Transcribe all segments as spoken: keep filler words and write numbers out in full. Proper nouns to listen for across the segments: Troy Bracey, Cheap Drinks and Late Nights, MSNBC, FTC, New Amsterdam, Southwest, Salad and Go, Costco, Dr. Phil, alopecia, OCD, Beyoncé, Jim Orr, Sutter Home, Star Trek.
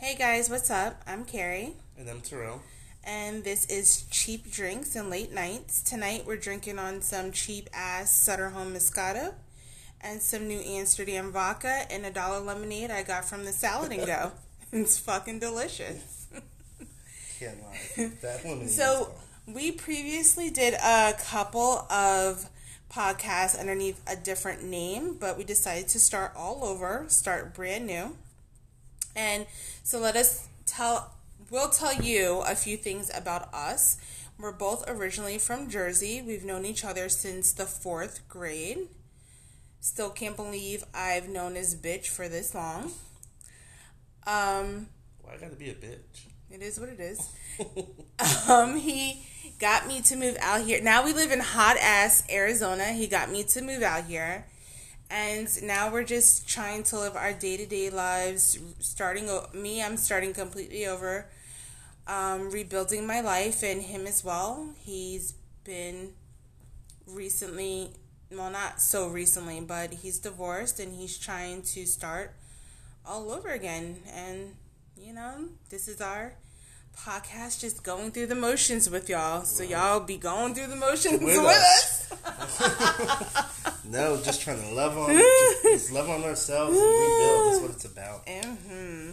Hey guys, what's up? I'm Carrie. And I'm Terrell. And this is Cheap Drinks and Late Nights. Tonight we're drinking on some cheap ass Sutter Home Moscato and some New Amsterdam vodka and a dollar lemonade I got from the Salad and Go. It's fucking delicious. Can't lie. That one is so awesome. We previously did a couple of podcasts underneath a different name, but we decided to start all over, start brand new. And so let us tell, we'll tell you a few things about us. We're both originally from Jersey. We've known each other since the fourth grade. Still can't believe I've known this bitch for this long. Um, Why gotta be a bitch? It is what it is. um, he got me to move out here. Now we live in hot-ass Arizona. He got me to move out here. And now we're just trying to live our day-to-day lives, starting, me, I'm starting completely over, um, rebuilding my life, and him as well. He's been recently, well, not so recently, but he's divorced, and he's trying to start all over again, and, you know, this is our podcast, just going through the motions with y'all, so y'all be going through the motions with, with us. us. No, just trying to love on, just, just love on ourselves and rebuild. That's what it's about. Mm-hmm.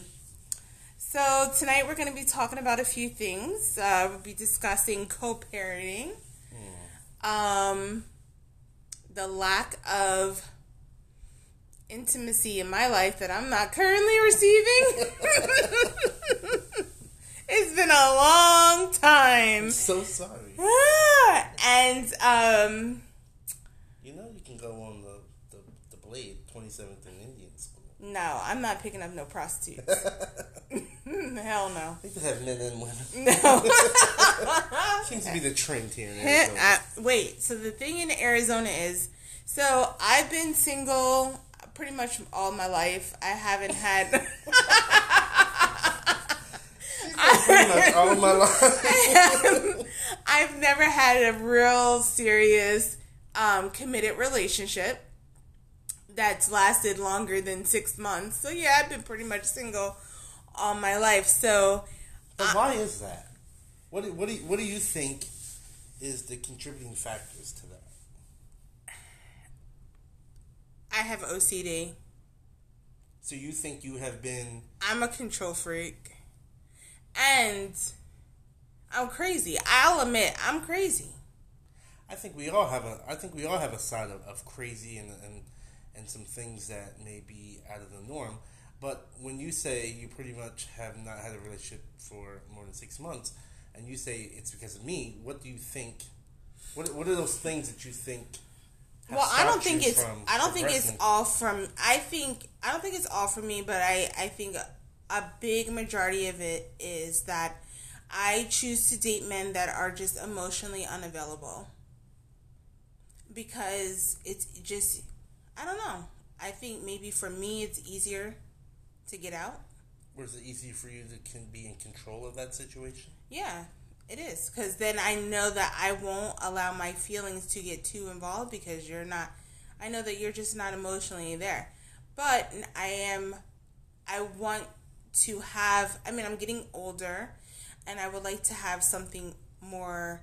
So tonight we're going to be talking about a few things. Uh, we'll be discussing co-parenting, mm. um, the lack of intimacy in my life that I'm not currently receiving. It's been a long time. I'm so sorry. Ah, and um. You know you can go on the, the, the Blade, twenty-seventh and Indian School. No, I'm not picking up no prostitutes. Hell no. They could have men and women. No. Seems to be the trend here in Arizona. I, wait, so the thing in Arizona is, so I've been single pretty much all my life. I haven't had... I, pretty much all my life. I've never had a real serious... Um, committed relationship that's lasted longer than six months. So yeah, I've been pretty much single all my life. So, but why I, is that? What do, what do what do you think is the contributing factors to that? I have O C D. So you think you have been? I'm a control freak, and I'm crazy. I'll admit, I'm crazy. I think we all have a. I think we all have a side of, of crazy and, and and some things that may be out of the norm. But when you say you pretty much have not had a relationship for more than six months, and you say it's because of me, what do you think? What What are those things that you think? Have well, I don't think it's. I don't think it's all from. I think I don't think it's all from me, but I I think a, a big majority of it is that I choose to date men that are just emotionally unavailable. Because it's just, I don't know. I think maybe for me it's easier to get out. Or is it easier for you to can be in control of that situation? Yeah, it is. Because then I know that I won't allow my feelings to get too involved because you're not, I know that you're just not emotionally there. But I am, I want to have, I mean, I'm getting older and I would like to have something more,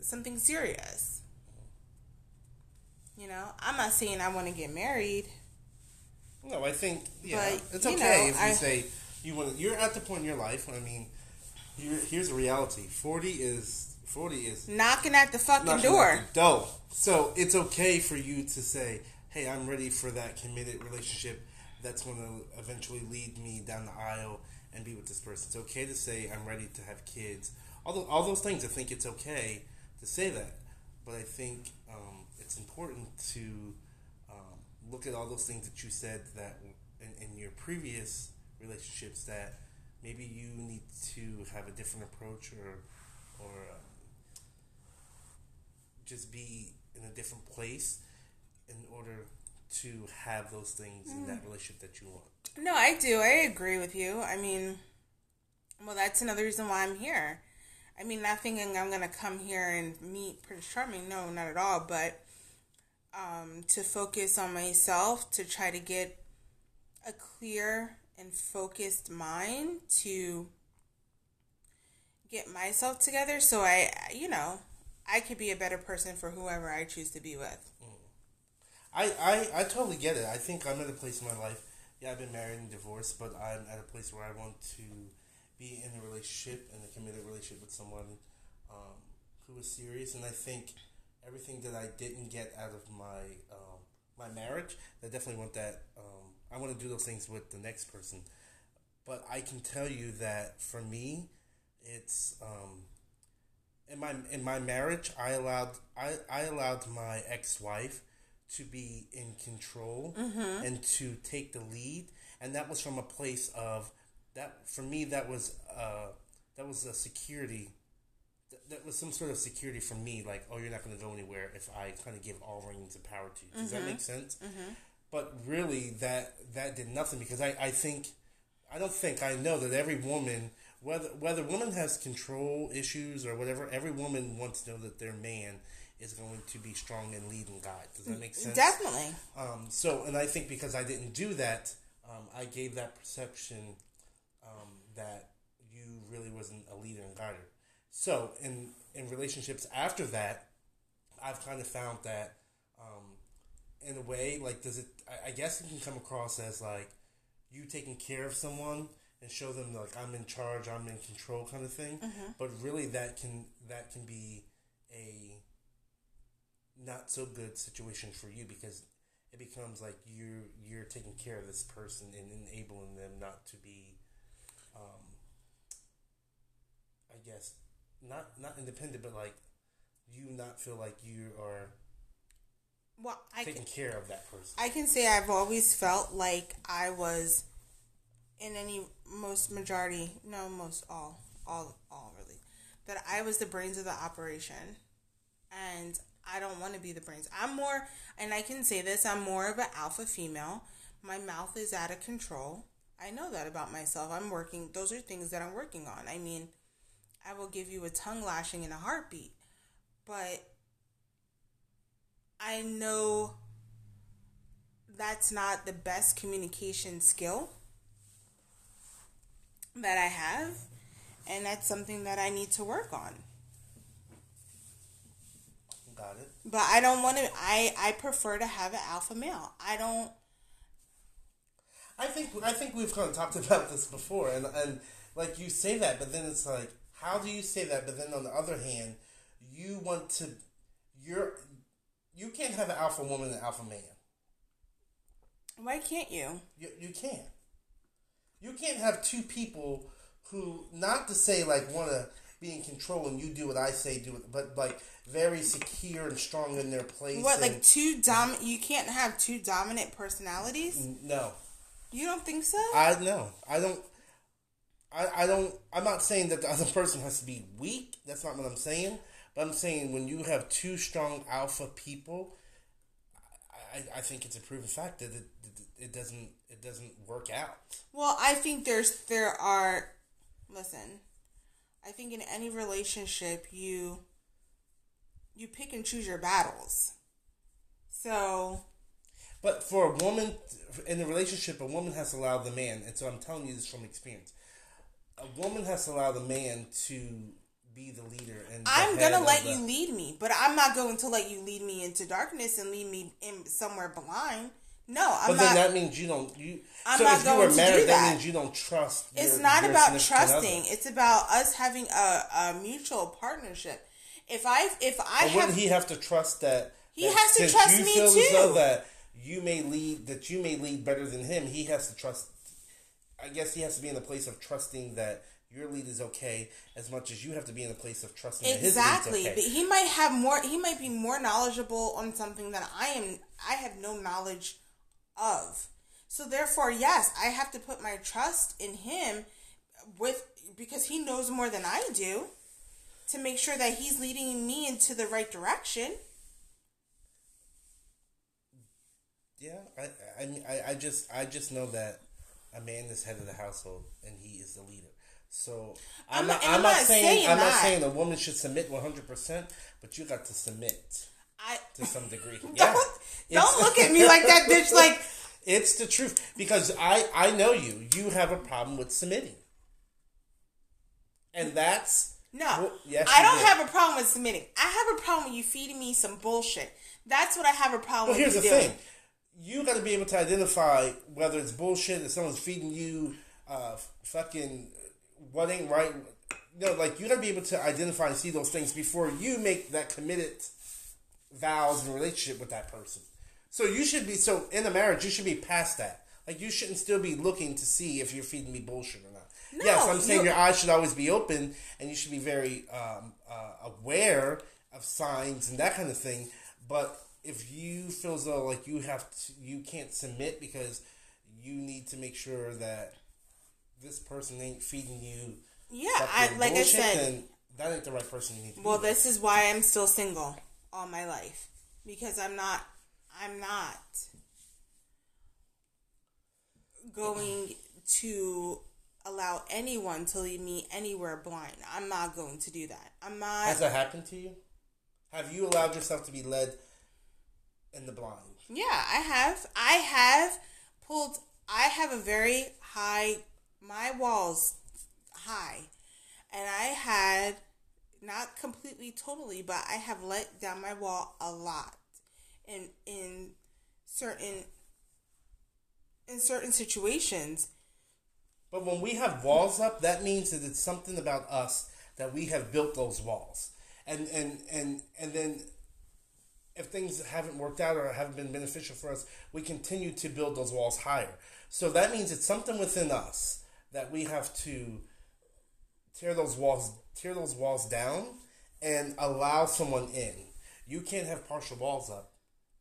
something serious. You know, I'm not saying I want to get married. No, I think, yeah, but, it's okay know, if you I, say you want. You're at the point in your life. I mean, you're, here's the reality: forty is forty is knocking at the fucking door. The door. So it's okay for you to say, "Hey, I'm ready for that committed relationship that's going to eventually lead me down the aisle and be with this person." It's okay to say, "I'm ready to have kids." All all those things, I think it's okay to say that, but I think. Um, It's important to um, look at all those things that you said that in, in your previous relationships that maybe you need to have a different approach or, or um, just be in a different place in order to have those things mm. in that relationship that you want. No, I do. I agree with you. I mean, well, that's another reason why I'm here. I mean, not thinking I'm going to come here and meet Prince Charming. No, not at all, but... Um, to focus on myself, to try to get a clear and focused mind to get myself together so I, you know, I could be a better person for whoever I choose to be with. I, I, I totally get it. I think I'm at a place in my life, yeah, I've been married and divorced, but I'm at a place where I want to be in a relationship, in a committed relationship with someone um, who is serious. And I think everything that I didn't get out of my um, my marriage, I definitely want that. Um, I want to do those things with the next person. But I can tell you that for me, it's... Um, In my in my marriage, I allowed I, I allowed my ex-wife to be in control mm-hmm. and to take the lead, and that was from a place of that for me that was uh that was a security that, that was some sort of security for me, like, oh, you're not going to go anywhere if I kind of give all reins of power to you. Does mm-hmm. that make sense? Mm-hmm. But really, that that did nothing because I I think I don't think I know that every woman. Whether whether woman has control issues or whatever, every woman wants to know that their man is going to be strong and lead and guide. Does that make sense? Definitely. Um, so, and I think because I didn't do that, um, I gave that perception um, that you really wasn't a leader and guider. So, in, in relationships after that, I've kind of found that, um, in a way, like, does it? I, I guess it can come across as, like, you taking care of someone and show them, like, I'm in charge, I'm in control kind of thing. Mm-hmm. But really that can that can be a not so good situation for you because it becomes like you're, you're taking care of this person and enabling them not to be, um, I guess, not not independent, but, like, you not feel like you are well, I taking can, care of that person. I can say I've always felt like I was... in any, most majority, no, most all, all, all really, that I was the brains of the operation, and I don't want to be the brains. I'm more, and I can say this, I'm more of an alpha female. My mouth is out of control. I know that about myself. I'm working, those are things that I'm working on. I mean, I will give you a tongue lashing in a heartbeat, but I know that's not the best communication skill that I have, and that's something that I need to work on. Got it. But I don't want to, I, I prefer to have an alpha male. I don't. I think I think we've kind of talked about this before, and, and like you say that, but then it's like, how do you say that? But then on the other hand, you want to, you're, you can't have an alpha woman and an alpha man. Why can't you? You, you can't. You can't have two people who, not to say, like, want to be in control and you do what I say, do it, but, like, very secure and strong in their place. What, and, like, two dom? You can't have two dominant personalities? No. You don't think so? I no. I don't. I, I don't. I'm not saying that the other person has to be weak. That's not what I'm saying. But I'm saying when you have two strong alpha people, I, I think it's a proven fact that it, it doesn't it doesn't work out. Well, I think there's there are listen, I think in any relationship you you pick and choose your battles. So but for a woman in a relationship, a woman has to allow the man, and so I'm telling you this from experience. A woman has to allow the man to be the leader, and the I'm gonna let the, you lead me, but I'm not going to let you lead me into darkness and lead me in somewhere blind. No, I'm but not. But then that means you don't. You, I'm so not if going you were married, to do that. That means you don't trust. It's your, not your about trusting. Other. It's about us having a, a mutual partnership. If I, if I, have, wouldn't he have to trust that? He that has to trust you me feel too. Though, that you may lead, that you may lead better than him. He has to trust. I guess he has to be in the place of trusting that your lead is okay, as much as you have to be in the place of trusting exactly. that his lead is okay. But he might have more. He might be more knowledgeable on something that I am. I have no knowledge of. So therefore, yes, I have to put my trust in him with because he knows more than I do to make sure that he's leading me into the right direction. Yeah, I I I just I just know that a man is head of the household and he is the leader. So I'm, I'm not, I'm not saying, saying I'm not saying a woman should submit one hundred percent, but you got to submit. I, to some degree. Yeah. Don't, don't look at me like that, bitch. Like, It's the truth. Because I, I know you. You have a problem with submitting. And that's... No. Well, yes, I don't do. have a problem with submitting. I have a problem with you feeding me some bullshit. That's what I have a problem well, with here's you the doing. Thing. You got to be able to identify whether it's bullshit, if someone's feeding you uh, fucking what ain't right. No, like, you got to be able to identify and see those things before you make that committed vows and relationship with that person. So you should be, so in a marriage, you should be past that. Like, you shouldn't still be looking to see if you're feeding me bullshit or not. No, yes, I'm saying your eyes should always be open, and you should be very um, uh, aware of signs and that kind of thing. But if you feel as though like you have to, you can't submit because you need to make sure that this person ain't feeding you. Yeah, I, like bullshit, I said, then that ain't the right person you need to be. Well, this is why I'm still single all my life, because I'm not. I'm not going to allow anyone to lead me anywhere blind. I'm not going to do that. I'm not. Has that happened to you? Have you allowed yourself to be led in the blind? Yeah, I have. I have pulled. I have a very high. My walls high, and I had not completely, totally, but I have let down my wall a lot. In in certain in certain situations. But when we have walls up, that means that it's something about us that we have built those walls. And and and, and then if things haven't worked out or haven't been beneficial for us, we continue to build those walls higher. So that means it's something within us that we have to tear those walls tear those walls down and allow someone in. You can't have partial walls up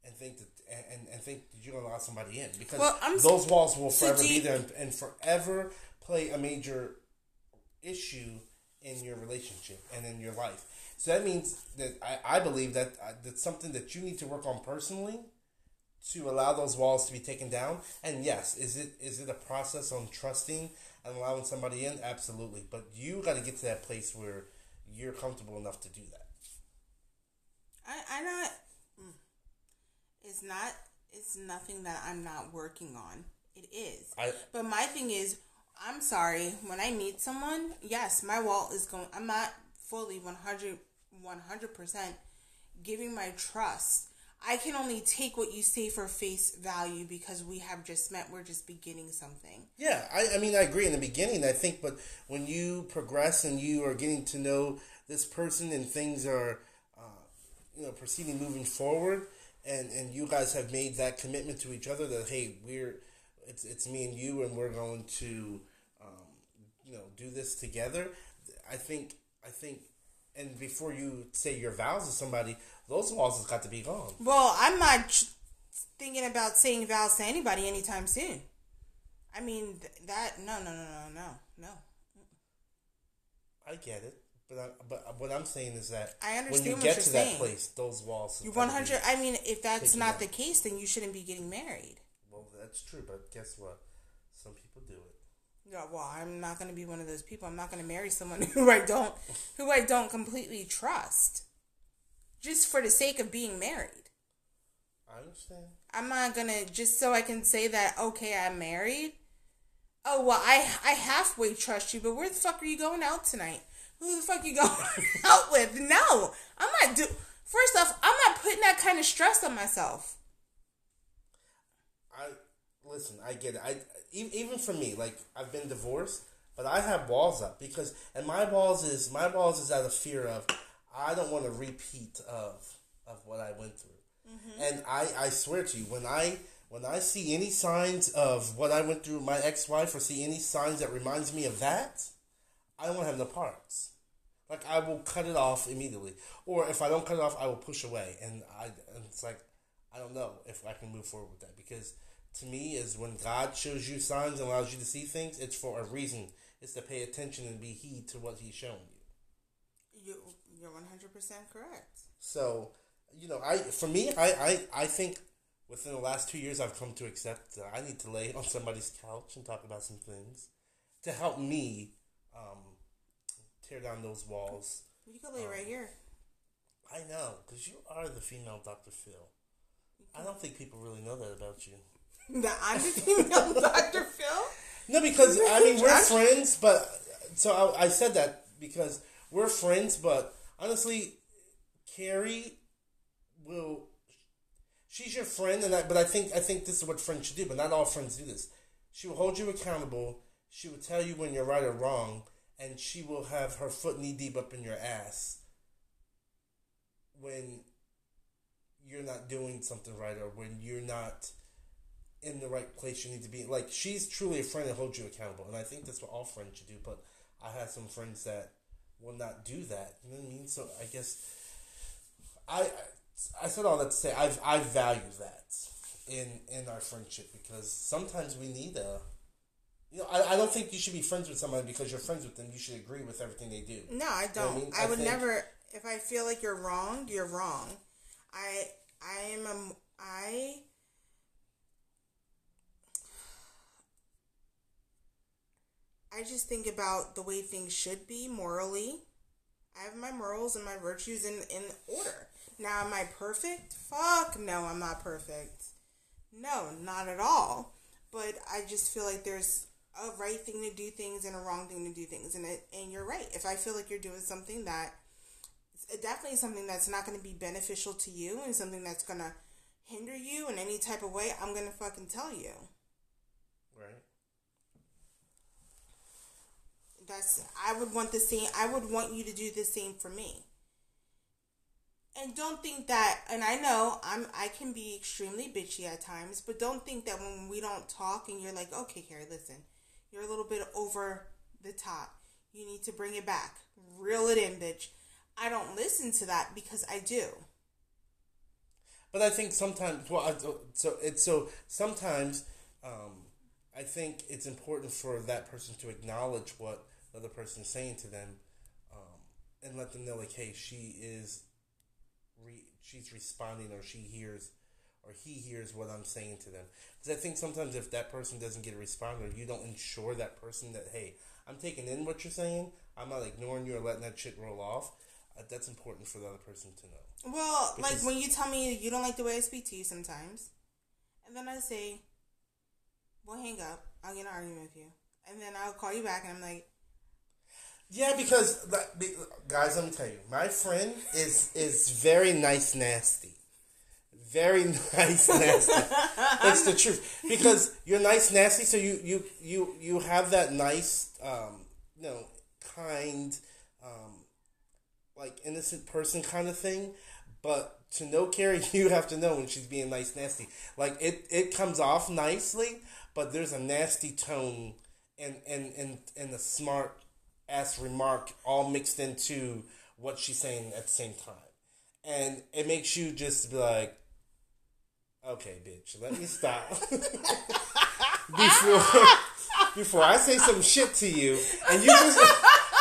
and think that and, and think that you're going to allow somebody in, because well, those walls will forever so you, be there and, and forever play a major issue in your relationship and in your life. So that means that I, I believe that uh, that's something that you need to work on personally to allow those walls to be taken down. And yes, is it is it a process on trusting and allowing somebody in? Absolutely. But you got to get to that place where you're comfortable enough to do that. I, I not... It's not, it's nothing that I'm not working on. It is. I, but my thing is, I'm sorry, when I meet someone, yes, my wall is going, I'm not fully one hundred percent giving my trust. I can only take what you say for face value because we have just met, we're just beginning something. Yeah, I, I mean, I agree in the beginning, I think, but when you progress and you are getting to know this person and things are, uh, you know, proceeding, moving forward, And and you guys have made that commitment to each other that, hey, we're it's it's me and you, and we're going to um, you know do this together. I think I think, and before you say your vows to somebody, those walls has got to be gone. Well, I'm not thinking about saying vows to anybody anytime soon. I mean that no no no no no no. I get it. But, I, but what I'm saying is that I understand when you get to saying. that place, those walls... You one hundred... I mean, if that's not out. the case, then you shouldn't be getting married. Well, that's true, but guess what? Some people do it. Yeah, well, I'm not going to be one of those people. I'm not going to marry someone who I don't who I don't completely trust just for the sake of being married. I understand. I'm not going to... Just so I can say that, okay, I'm married. Oh, well, I, I halfway trust you, but where the fuck are you going out tonight? Who the fuck you going out with? No. I'm not do first off, I'm not putting that kind of stress on myself. I listen, I get it. I even for me, like, I've been divorced, but I have walls up because and my walls is my walls is out of fear of I don't want a repeat of of what I went through. Mm-hmm. And I, I swear to you, when I when I see any signs of what I went through with my ex-wife or see any signs that reminds me of that, I don't want to have no parts. Like, I will cut it off immediately. Or if I don't cut it off, I will push away. And I, and it's like, I don't know if I can move forward with that. Because to me, is when God shows you signs and allows you to see things, it's for a reason. It's to pay attention and be heed to what he's showing you. you you're one hundred percent correct. So, you know, I for me, I, I, I think within the last two years, I've come to accept that I need to lay on somebody's couch and talk about some things to help me um, tear down those walls. You can lay um, right here. I know, because you are the female Doctor Phil. I don't think people really know that about you. That I'm the female Doctor Phil? No, because, I mean, we're actually friends, but... So I, I said that because we're friends, but honestly, Carrie will... She's your friend, and I, but I think I think this is what friends should do, but not all friends do this. She will hold you accountable. She will tell you when you're right or wrong, and she will have her foot knee-deep up in your ass when you're not doing something right or when you're not in the right place you need to be. Like, she's truly a friend that holds you accountable, and I think that's what all friends should do, but I have some friends that will not do that. You know what I mean? So I guess I I said all that to say I've, I value that in, in our friendship, because sometimes we need a... You know, I, I don't think you should be friends with someone because you're friends with them. You should agree with everything they do. No, I don't. You know what I mean? I, I would think, never... If I feel like you're wrong, you're wrong. I I am a... I... I just think about the way things should be morally. I have my morals and my virtues in, in order. Now, am I perfect? Fuck no, I'm not perfect. No, not at all. But I just feel like there's a right thing to do things and a wrong thing to do things. And it, and you're right. If I feel like you're doing something that, it's definitely something that's not going to be beneficial to you and something that's going to hinder you in any type of way, I'm going to fucking tell you. Right. That's, I would want the same, I would want you to do the same for me. And don't think that, and I know I'm, I can be extremely bitchy at times, but don't think that when we don't talk and you're like, okay, Carrie, listen, you're a little bit over the top. You need to bring it back. Reel it in, bitch. I don't listen to that because I do. But I think sometimes, well, I, so it's, so sometimes, um, I think it's important for that person to acknowledge what the other person is saying to them, um, and let them know, like, hey, she is, re- she's responding, or she hears, or he hears what I'm saying to them. Because I think sometimes if that person doesn't get a response, or you don't ensure that person that, hey, I'm taking in what you're saying, I'm not ignoring you or letting that shit roll off, uh, that's important for the other person to know. Well, because, like, when you tell me you don't like the way I speak to you sometimes, and then I say... We'll hang up. I'll get an argument with you. And then I'll call you back and I'm like... Yeah, because... Guys, let me tell you. My friend is is very nice nasty. Very nice nasty. That's the truth. Because you're nice nasty, so you, you, you, you have that nice, um, you know, kind, um, like, innocent person kind of thing. But to know Carrie, you have to know when she's being nice nasty. Like, it, it comes off nicely... But there's a nasty tone and, and, and, and a smart-ass remark all mixed into what she's saying at the same time. And it makes you just be like, okay, bitch, let me stop. before before I say some shit to you. And you just,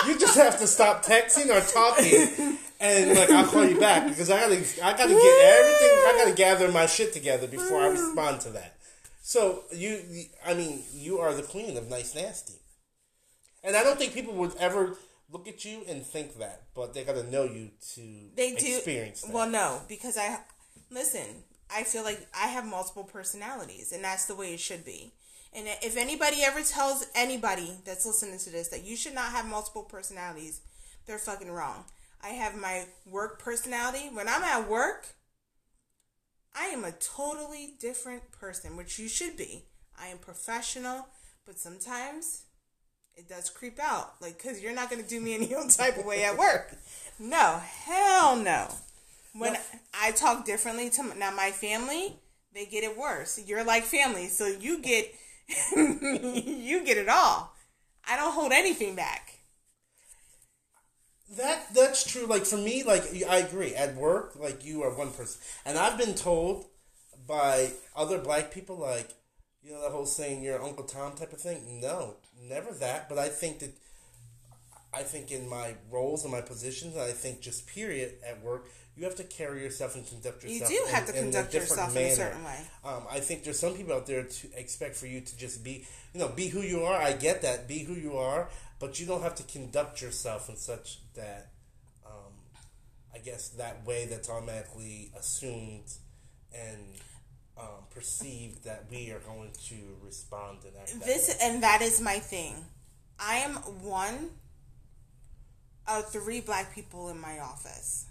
you just have to stop texting or talking. And, like, I'll call you back because I gotta, I gotta get everything, I gotta gather my shit together before I respond to that. So, you, I mean, you are the queen of nice nasty. And I don't think people would ever look at you and think that, but they got to know you to they do, experience that. Well, no, because I, listen, I feel like I have multiple personalities, and that's the way it should be. And if anybody ever tells anybody that's listening to this that you should not have multiple personalities, they're fucking wrong. I have my work personality. When I'm at work... I am a totally different person, which you should be. I am professional, but sometimes it does creep out. Like, because you're not going to do me any old type of way at work. No, hell no. When no. I talk differently to, now my family, they get it worse. You're like family, so you get, you get it all. I don't hold anything back. That that's true. Like, for me, like, I agree. At work, like, you are one person. And I've been told by other black people, like, you know, the whole saying, you're Uncle Tom type of thing. No, never that. But I think that, I think in my roles and my positions, and I think just period at work, you have to carry yourself and conduct yourself. You do in, have to conduct in yourself manner. in a certain way. Um, I think there's some people out there to expect for you to just be, you know, be who you are. I get that. Be who you are. But you don't have to conduct yourself in such that, um, I guess, that way that's automatically assumed and um, perceive that we are going to respond to that. that this way. And that is my thing. I am one of three black people in my office.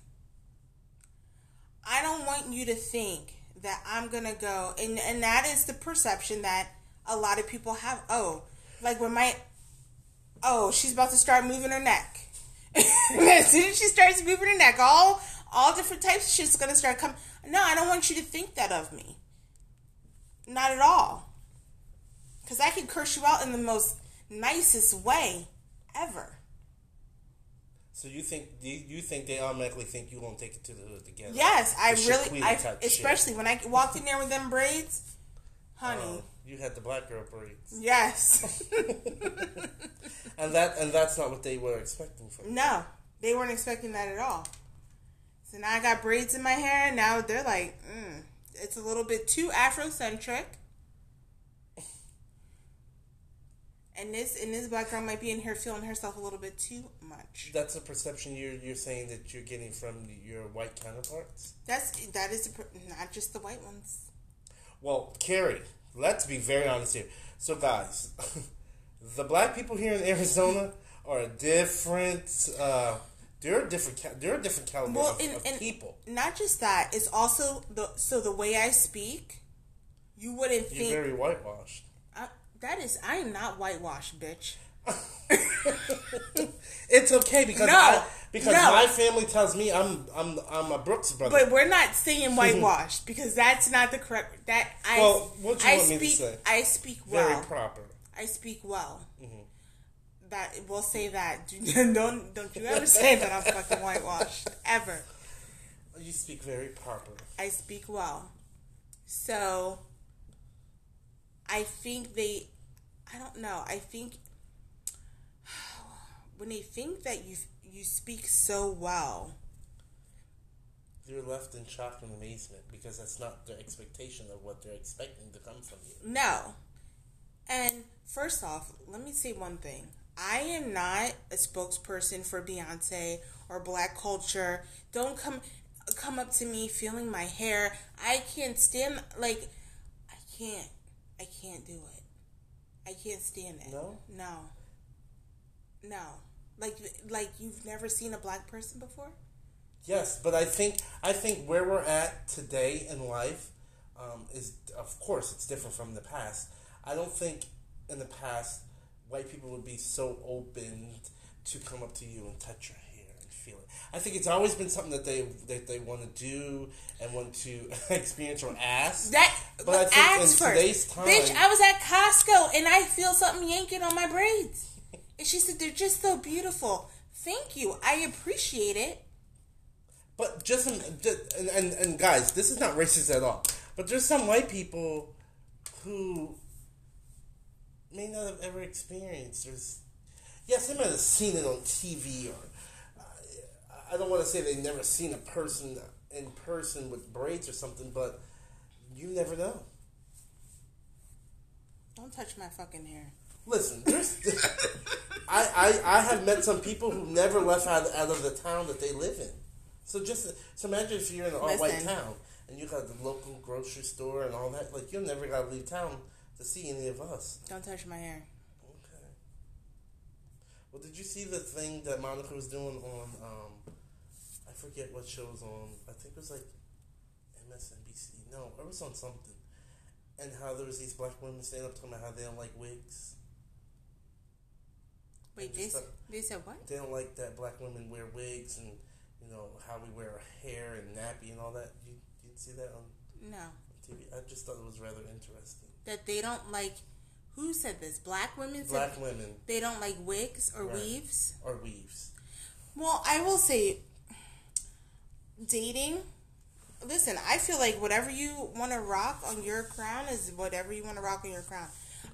I don't want you to think that I'm going to go, and, and that is the perception that a lot of people have. Oh, like when my, oh, she's about to start moving her neck. As soon as she starts moving her neck, all all different types of shit's going to start coming. No, I don't want you to think that of me. Not at all. Because I can curse you out in the most nicest way ever. So you think you think they automatically think you won't take it to the hood together? Yes, I really, I, especially shit. When I walked in there with them braids, honey. Um, you had the black girl braids. Yes. and that and that's not what they were expecting from you. No, they weren't expecting that at all. So now I got braids in my hair, and now they're like, mm, it's a little bit too Afrocentric. And this and this black girl might be in here feeling herself a little bit too much. That's a perception you're you're saying that you're getting from your white counterparts. That's that is the, not just the white ones. Well, Carrie, let's be very honest here. So, guys, the black people here in Arizona are a different. Uh, they're a different. They're a different caliber well, of, and, of and people. Not just that. It's also the so the way I speak. You wouldn't you're think very whitewashed. That is, I am not whitewashed, bitch. It's okay because no, I, because no. my family tells me I'm I'm I'm a Brooks brother. But we're not saying whitewashed because that's not the correct. That I well, what you I want speak, me to say? I speak well. Very proper. I speak well. Mm-hmm. That we'll say that. Don't don't you ever say that I'm fucking whitewashed ever. You speak very proper. I speak well, so. I think they, I don't know, I think when they think that you you speak so well. You're left in shock and amazement because that's not their expectation of what they're expecting to come from you. No. And first off, let me say one thing. I am not a spokesperson for Beyoncé or black culture. Don't come come up to me feeling my hair. I can't stand, like, I can't. I can't do it. I can't stand it. No? No. No. Like, like you've never seen a black person before? Yes, but I think I think where we're at today in life um, is, of course, it's different from the past. I don't think in the past white people would be so open to come up to you and touch your hair and feel it. I think it's always been something that they that they want to do and want to experience or ask. That- But I think in today's time, bitch, I was at Costco and I feel something yanking on my braids. And she said, they're just so beautiful. Thank you. I appreciate it. But just, just and, and, and guys, this is not racist at all. But there's some white people who may not have ever experienced. There's, yes, they might have seen it on T V. or uh, I don't want to say they've never seen a person in person with braids or something, but... You never know. Don't touch my fucking hair. Listen, there's, I, I I have met some people who never left out, out of the town that they live in. So just so imagine if you're in an all white town and you got the local grocery store and all that. Like, you'll never gotta leave town to see any of us. Don't touch my hair. Okay. Well, did you see the thing that Monica was doing on? Um, I forget what show was on. I think it was like M S N B C. No, it was on something. And how there was these black women standing up talking about how they don't like wigs. Wait, they, stuff, they said what? They don't like that black women wear wigs and, you know, how we wear our hair and nappy and all that. You you see that on, no. on T V? I just thought it was rather interesting. That they don't like, who said this? Black women said Black women. They don't like wigs or right. weaves? Or weaves. Well, I will say, dating... Listen, I feel like whatever you want to rock on your crown is whatever you want to rock on your crown.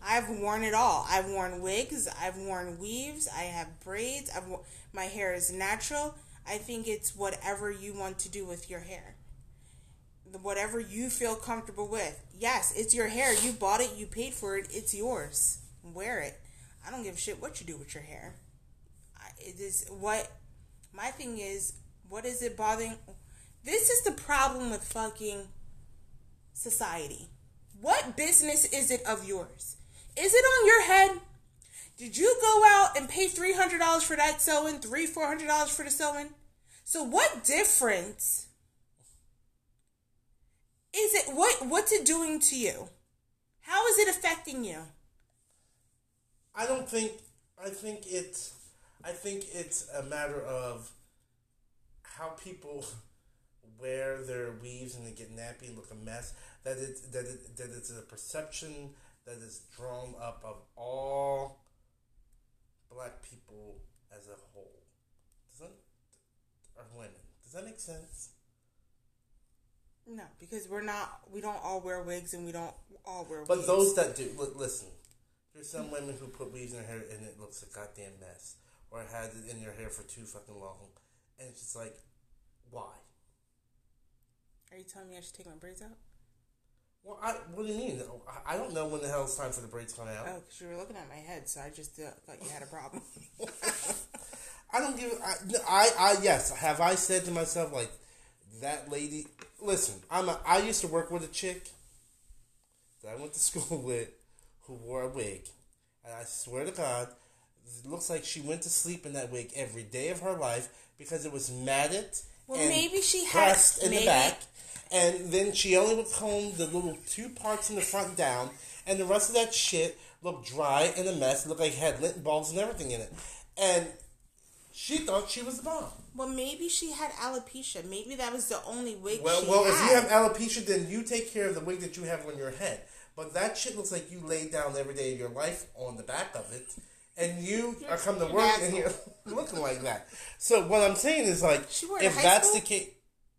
I've worn it all. I've worn wigs. I've worn weaves. I have braids. I've wo- my hair is natural. I think it's whatever you want to do with your hair. Whatever you feel comfortable with. Yes, it's your hair. You bought it. You paid for it. It's yours. Wear it. I don't give a shit what you do with your hair. I, it is what my thing is, what is it bothering... This is the problem with fucking society. What business is it of yours? Is it on your head? Did you go out and pay three hundred dollars for that sewing, three hundred dollars, four hundred dollars for the sewing? So what difference is it? What, what's it doing to you? How is it affecting you? I don't think, I think it's, I think it's a matter of how people wear their weaves and they get nappy and look a mess. That it's, that it, that it's a perception that is drawn up of all black people as a whole. Does that, or women. Does that make sense? No, because we're not, we don't all wear wigs and we don't all wear but wigs. But those that do, look, listen, there's some women who put weaves in their hair and it looks a goddamn mess. Or had it in their hair for too fucking long. And it's just like, why? Are you telling me I should take my braids out? Well, I, what do you mean? I don't know when the hell it's time for the braids to come out. Oh, because you were looking at my head, so I just uh, thought you had a problem. I don't give... I, I, I, yes, have I said to myself, like, that lady... Listen, I'm a, I used to work with a chick that I went to school with who wore a wig. And I swear to God, it looks like she went to sleep in that wig every day of her life because it was matted well, and maybe she pressed had, in maybe. the back. And then she only would comb the little two parts in the front down, and the rest of that shit looked dry and a mess. It looked like it had lint balls and everything in it. And she thought she was the bomb. Well, maybe she had alopecia. Maybe that was the only wig well, she well, had. Well, if you have alopecia, then you take care of the wig that you have on your head. But that shit looks like you laid down every day of your life on the back of it. And you you're, are come to work and you're looking like that. So what I'm saying is, like, if that's school? the case...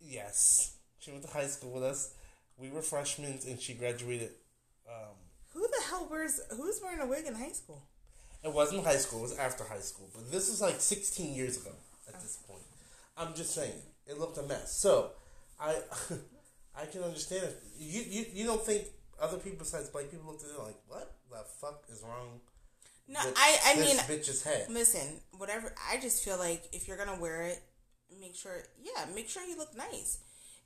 Yes. She went to high school with us. We were freshmen, and she graduated. Um, Who the hell wears... Who's wearing a wig in high school? It wasn't high school. It was after high school. But this was like sixteen years ago at oh. this point. I'm just saying. It looked a mess. So, I I can understand it. You, you, you don't think other people besides black people looked at it like, what the fuck is wrong no, with I, I this mean, bitch's head? Listen, whatever. I just feel like if you're going to wear it, make sure... Yeah, make sure you look nice.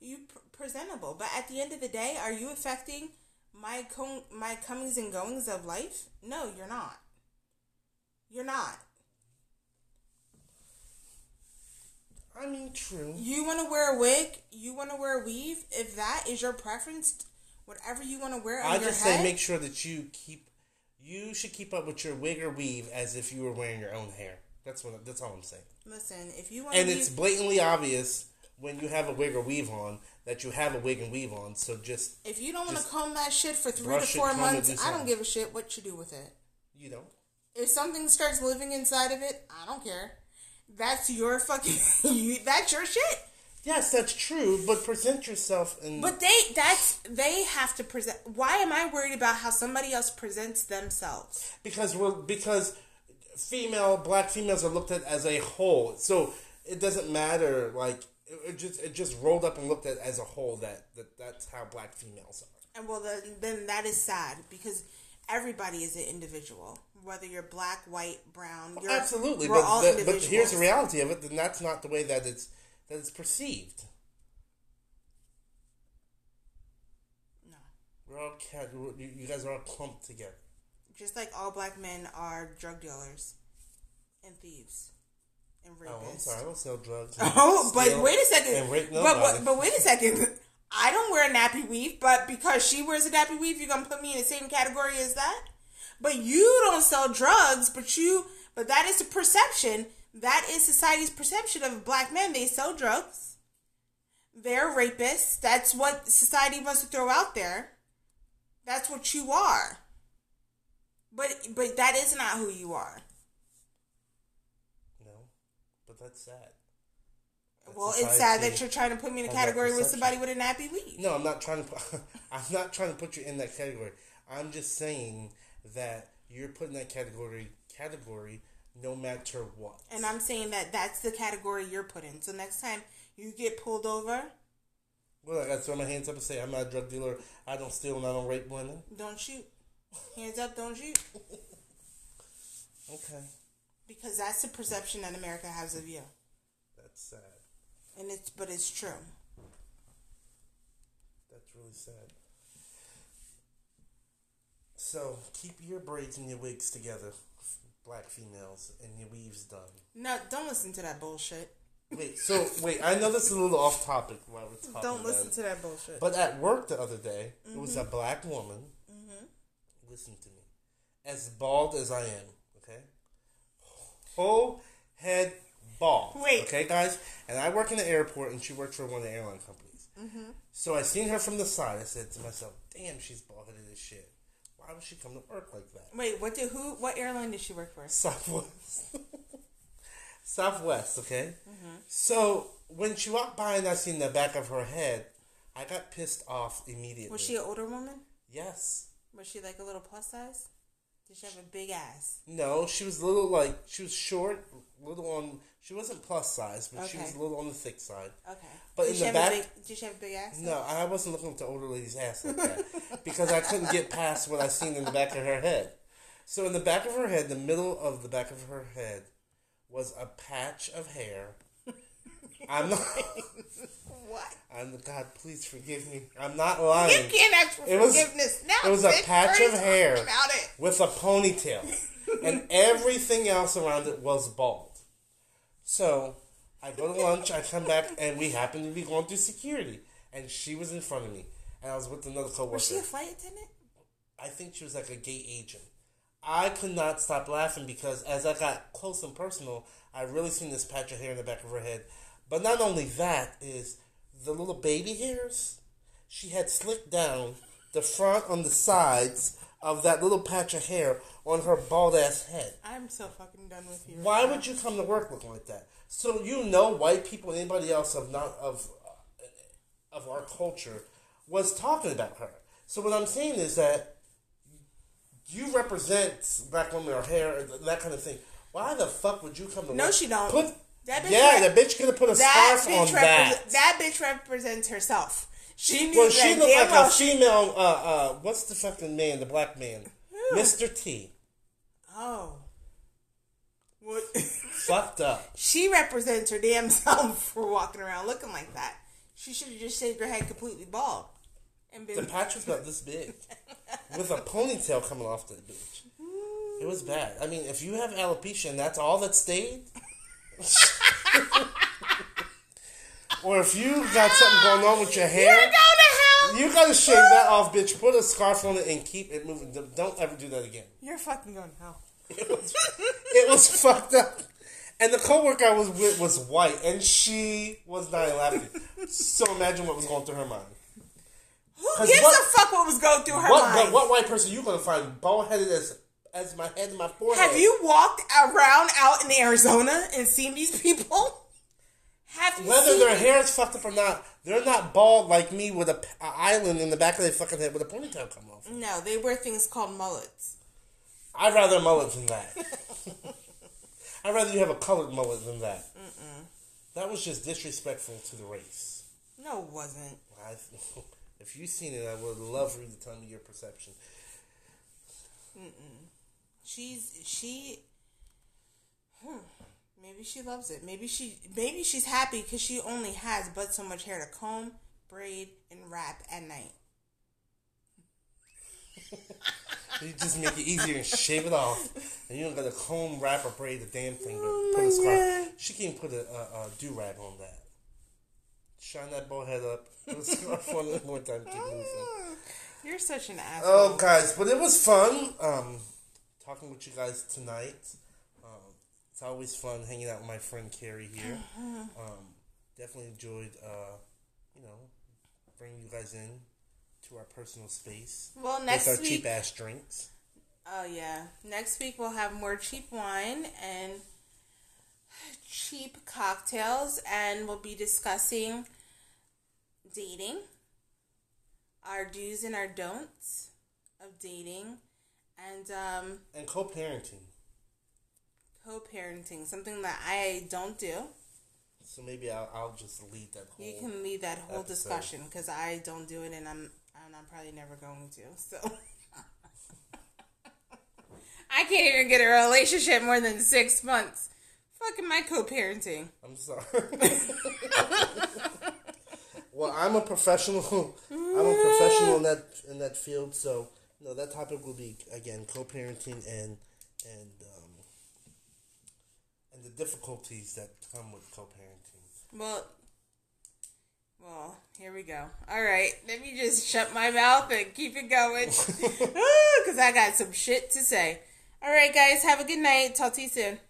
You presentable, but at the end of the day, are you affecting my com- my comings and goings of life? No, you're not. You're not. I mean, true. You want to wear a wig? You want to wear a weave? If that is your preference, whatever you want to wear on your head. I just say make sure that you keep. You should keep up with your wig or weave as if you were wearing your own hair. That's what. That's all I'm saying. Listen, if you want, and it's blatantly obvious. When you have a wig or weave on, that you have a wig and weave on, so just... If you don't want to comb that shit for three to four months, do I don't give a shit what you do with it. You don't? If something starts living inside of it, I don't care. That's your fucking... you, that's your shit. Yes, that's true, but present yourself in... But they, that's, they have to present... Why am I worried about how somebody else presents themselves? Because we're... Because female, black females are looked at as a whole, so it doesn't matter, like... It just it just rolled up and looked at as a whole that, that that's how black females are. And well, the, then that is sad because everybody is an individual, whether you're black, white, brown. You're, well, absolutely, we're but all the, but here's the reality of it. Then that's not the way that it's that it's perceived. No, we're all you guys are all clumped together. Just like all black men are drug dealers and thieves. And oh, I'm sorry. I don't sell drugs. Oh, but wait a second. Rape, no, but, but, but wait a second. I don't wear a nappy weave, but because she wears a nappy weave, you're gonna put me in the same category as that. But you don't sell drugs, but you. But that is the perception. That is society's perception of black men. They sell drugs. They're rapists. That's what society wants to throw out there. That's what you are. But but that is not who you are. That's sad. That's well, it's sad that you're trying to put me in a category with somebody with a nappy weave. No, I'm not trying to. Put, I'm not trying to put you in that category. I'm just saying that you're put in that category, category, no matter what. And I'm saying that that's the category you're put in. So next time you get pulled over, well, I gotta throw my hands up and say I'm not a drug dealer. I don't steal and I don't rape women. Don't shoot. Hands up. Don't shoot. Okay. Because that's the perception that America has of you. That's sad. And it's but it's true. That's really sad. So keep your braids and your wigs together, black females, and your weaves done. No, don't listen to that bullshit. Wait, so wait, I know that's a little off topic while we're talking. Don't listen about it. to that bullshit. But at work the other day, mm-hmm. it was a black woman. Mm-hmm. Listen to me. As bald as I am, okay? Whole head bald. Wait. Okay, guys? And I work in the airport, and she works for one of the airline companies. Mm-hmm. So I seen her from the side. I said to myself, damn, she's bald-headed as shit. Why would she come to work like that? Wait, what did, who? What airline did she work for? Southwest. Southwest, okay? Mm-hmm. So when she walked by and I seen the back of her head, I got pissed off immediately. Was she an older woman? Yes. Was she like a little plus size? Did she have a big ass? No, she was a little like, she was short, little on, she wasn't plus size, but okay. she was a little on the thick side. Okay. But did in the back. Big, did she have a big ass? No, though? I wasn't looking at the older lady's ass like that because I couldn't get past what I seen in the back of her head. So in the back of her head, the middle of the back of her head was a patch of hair. I'm not. What? I'm God, please forgive me. I'm not lying. You can't ask for it forgiveness was, now. It was a patch of hair with a ponytail. And everything else around it was bald. So I go to lunch, I come back, and we happen to be going through security. And she was in front of me. And I was with another coworker. Was she a flight attendant? I think she was like a gate agent. I could not stop laughing because as I got close and personal, I really seen this patch of hair in the back of her head. But not only that is the little baby hairs, she had slicked down the front on the sides of that little patch of hair on her bald ass head. I'm so fucking done with you. Why would you come to work looking like that? So you know, white people and anybody else of not of of our culture was talking about her. So what I'm saying is that you represent black women or hair that kind of thing. Why the fuck would you come to no, work? No, she don't. Put, That bitch yeah, rep- that bitch could have put a scarf on repre- that. That bitch represents herself. She knew well, that. She looked like well, a female, uh, uh, what's the fucking man, the black man? Who? Mister T. Oh. What? Fucked up. She represents her damn self for walking around looking like that. She should have just shaved her head completely bald. And been the patch was about this big. With a ponytail coming off the bitch. It was bad. I mean, if you have alopecia and that's all that stayed... Or if you got something going on with your hair, you're going to hell. You gotta shave that off, bitch. Put a scarf on it and keep it moving. Don't ever do that again. You're fucking going to hell. It was, it was fucked up. And the coworker I was with was white, and she was dying laughing. So imagine what was going through her mind. Who gives what, a fuck what was going through her what, mind? What, what white person you gonna find bald headed as? As my head and my forehead. Have you walked around out in Arizona and seen these people? Have you Whether seen their them? hair is fucked up or not, they're not bald like me with a, a island in the back of their fucking head with a ponytail come off. No, they wear things called mullets. I'd rather mullet than that. I'd rather you have a colored mullet than that. Mm-mm. That was just disrespectful to the race. No, it wasn't. I, if you've seen it, I would love for you to tell me your perception. Mm-mm. She's, she, hmm, maybe she loves it. Maybe she, maybe she's happy because she only has but so much hair to comb, braid, and wrap at night. You just make it easier and shave it off. And you don't got to comb, wrap, or braid the damn thing, but oh put a scarf. God. She can't put a, a, a do-rag on that. Shine that bald head up. Put a scarf on it one time. Keep moving. You're such an asshole. Oh, guys, but it was fun. Um... Talking with you guys tonight. Um, it's always fun hanging out with my friend Carrie here. Uh-huh. Um, definitely enjoyed, uh, you know, bringing you guys in to our personal space. Well, next with our week, cheap ass drinks. Oh yeah, next week we'll have more cheap wine and cheap cocktails, and we'll be discussing dating, our do's and our don'ts of dating. And um and co-parenting. Co-parenting, something that I don't do. So maybe I'll, I'll just lead that whole. You can lead that whole episode. Discussion because I don't do it, and I'm and I'm probably never going to. So I can't even get a relationship more than six months. Fucking my co-parenting. I'm sorry. Well, I'm a professional. I'm a professional in that in that field, so. No, that topic will be, again, co-parenting and and um, and the difficulties that come with co-parenting. Well, well, here we go. All right, let me just shut my mouth and keep it going because I got some shit to say. All right, guys, have a good night. Talk to you soon.